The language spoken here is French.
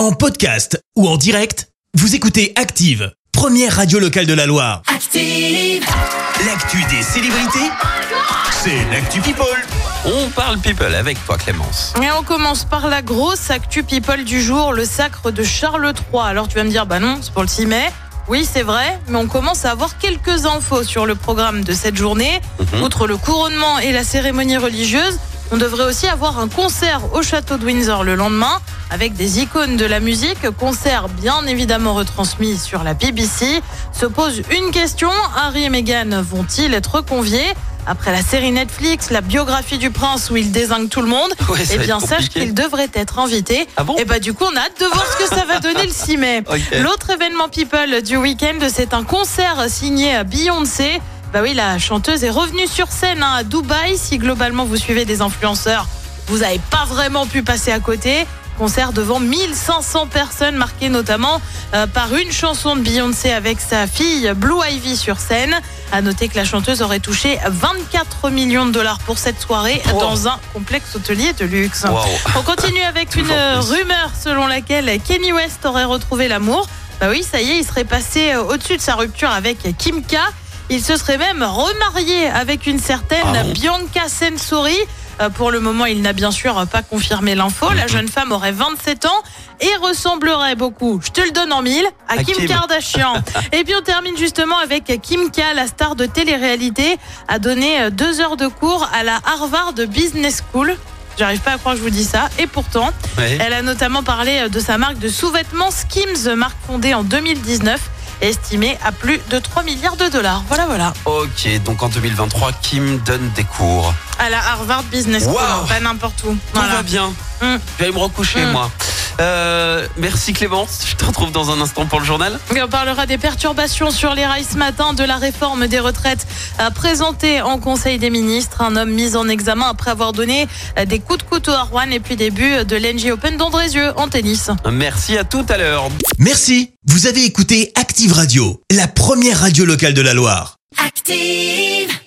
En podcast ou en direct, vous écoutez Active, première radio locale de la Loire. Active. L'actu des célébrités, c'est l'actu People. On parle People avec toi, Clémence. Et on commence par la grosse actu People du jour, le sacre de Charles III. Alors tu vas me dire, bah non, c'est pour le 6 mai. Oui, c'est vrai, mais on commence à avoir quelques infos sur le programme de cette journée. Outre le couronnement et la cérémonie religieuse, on devrait aussi avoir un concert au château de Windsor le lendemain avec des icônes de la musique, concert bien évidemment retransmis sur la BBC. Se pose une question, Harry et Meghan vont-ils être conviés ? Après la série Netflix, la biographie du prince où il dézingue tout le monde, eh bien sache qu'il devrait être invité. Ah bon ? Et bah du coup on a hâte de voir ce que ça va donner le 6 mai. Okay. L'autre événement People du week-end, c'est un concert signé à Beyoncé. Bah oui, la chanteuse est revenue sur scène à Dubaï. Si globalement vous suivez des influenceurs, vous n'avez pas vraiment pu passer à côté. Concert devant 1500 personnes, marqué notamment par une chanson de Beyoncé avec sa fille Blue Ivy sur scène. À noter que la chanteuse aurait touché 24 millions de dollars pour cette soirée dans un complexe hôtelier de luxe. Wow. On continue avec une rumeur selon laquelle Kanye West aurait retrouvé l'amour. Bah oui, ça y est, il serait passé au-dessus de sa rupture avec Kim K. Il se serait même remarié avec une certaine Bianca Sensori. Pour le moment, il n'a bien sûr pas confirmé l'info. La jeune femme aurait 27 ans et ressemblerait beaucoup, je te le donne en mille, à Kim Kardashian. Et puis on termine justement avec Kim K, la star de télé-réalité, a donné 2 heures de cours à la Harvard Business School. J'arrive pas à croire que je vous dis ça. Et pourtant, elle a notamment parlé de sa marque de sous-vêtements Skims, marque fondée en 2019. Estimé à plus de 3 milliards de dollars. Voilà. Ok, donc en 2023, Kim donne des cours. À la Harvard Business School, pas n'importe où. Tout va bien. Je vais aller me recoucher, moi. Merci Clémence, je te retrouve dans un instant pour le journal. Et on parlera des perturbations sur les rails ce matin, de la réforme des retraites présentée en Conseil des ministres. Un homme mis en examen après avoir donné des coups de couteau à Rouen et puis début de l'NG Open d'Andrézieux en tennis. Merci, à tout à l'heure. Merci, vous avez écouté Active Radio, la première radio locale de la Loire. Active.